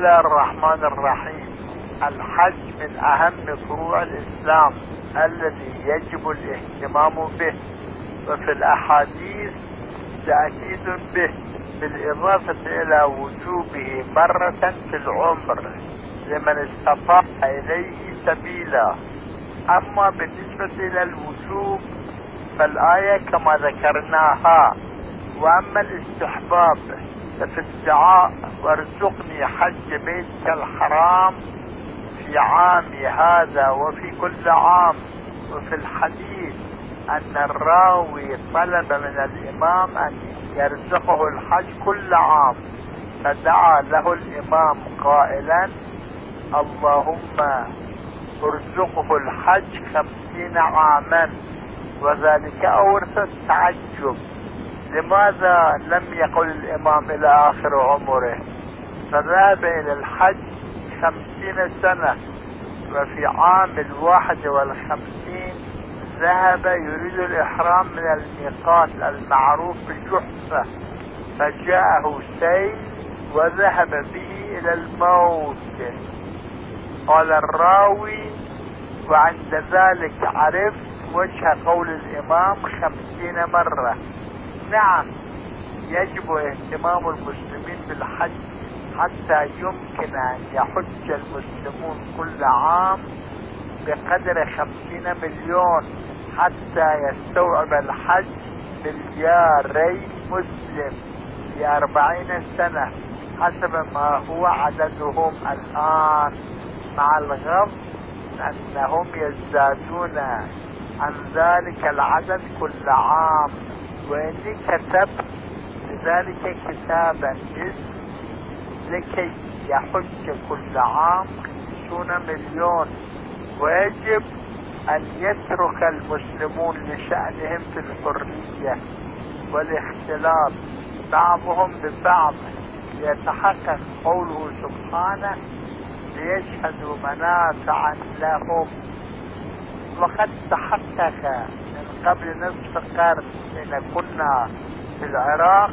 الله الرحمن الرحيم. الحج من أهم فروع الإسلام الذي يجب الاهتمام به، وفي الأحاديث تأكيد به، بالإضافة إلى وجوبه مرة في العمر لمن استطاع إليه سبيلا. أما بالنسبة إلى الوجوب فالآية كما ذكرناها، وأما الاستحباب ففي الدعاء وارزقني حج بيتك الحرام في عامي هذا وفي كل عام. وفي الحديث أن الراوي طلب من الإمام أن يرزقه الحج كل عام، فدعا له الإمام قائلا اللهم ارزقه الحج 50 عاما، وذلك أورث التعجب، لماذا لم يقل الإمام إلى آخر عمره؟ فذهب إلى الحج 50 سنة، وفي عام 51 ذهب يريد الإحرام من الميقات المعروف بالجحفة، فجاءه سيل وذهب به إلى الموت. قال الراوي وعند ذلك عرفت وجه قول الإمام 50 مرة. نعم، يجب اهتمام المسلمين بالحج حتى يمكن أن يحج المسلمون كل عام بقدر 50 مليون حتى يستوعب الحج 2 مليار مسلم في 40 سنة حسب ما هو عددهم الآن، مع الغرض أنهم يزدادون عن ذلك العدد كل عام. وإني كتبت لذلك كتابا لكي يحج كل عام 50 مليون. ويجب أن يترك المسلمون لشأنهم في الحرية والاختلاط بعضهم ببعض ليتحقق قوله سبحانه ليشهدوا منافعا لهم. وقد تحقق من قبل نصف قرن حين كنا في العراق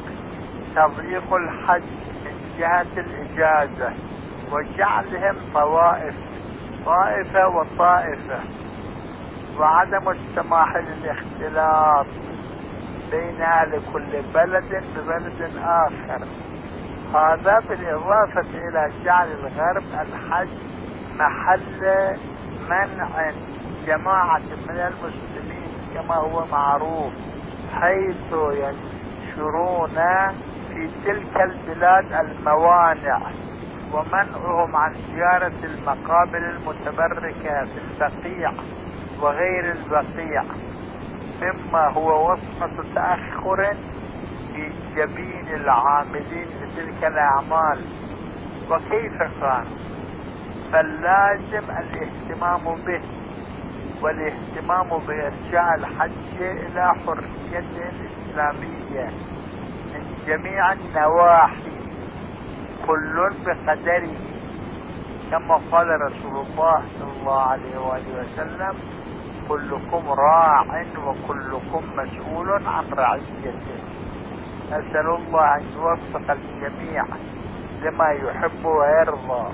تضييق الحج من جهة الإجازة وجعلهم طائفة وطائفة، وعدم السماح للاختلاط بينها لكل بلد ببلد آخر. هذا بالإضافة إلى جعل الغرب الحج محل منع جماعة من المسلمين كما هو معروف، حيث ينشرون في تلك البلاد الموانع ومنعهم عن زيارة المقابر المتبركة في البقيع وغير البقيع، مما هو وصمة تأخر في جبين العاملين بتلك الأعمال. وكيف كان؟ فلازم الاهتمام به، والاهتمام بإرجاع الحج إلى حريته الإسلامية من جميع النواحي، كل بقدره، كما قال رسول الله صلى الله عليه وآله وسلم كلكم راع وكلكم مسؤول عن رعيته. أسأل الله أن يوفق الجميع لما يحب ويرضى،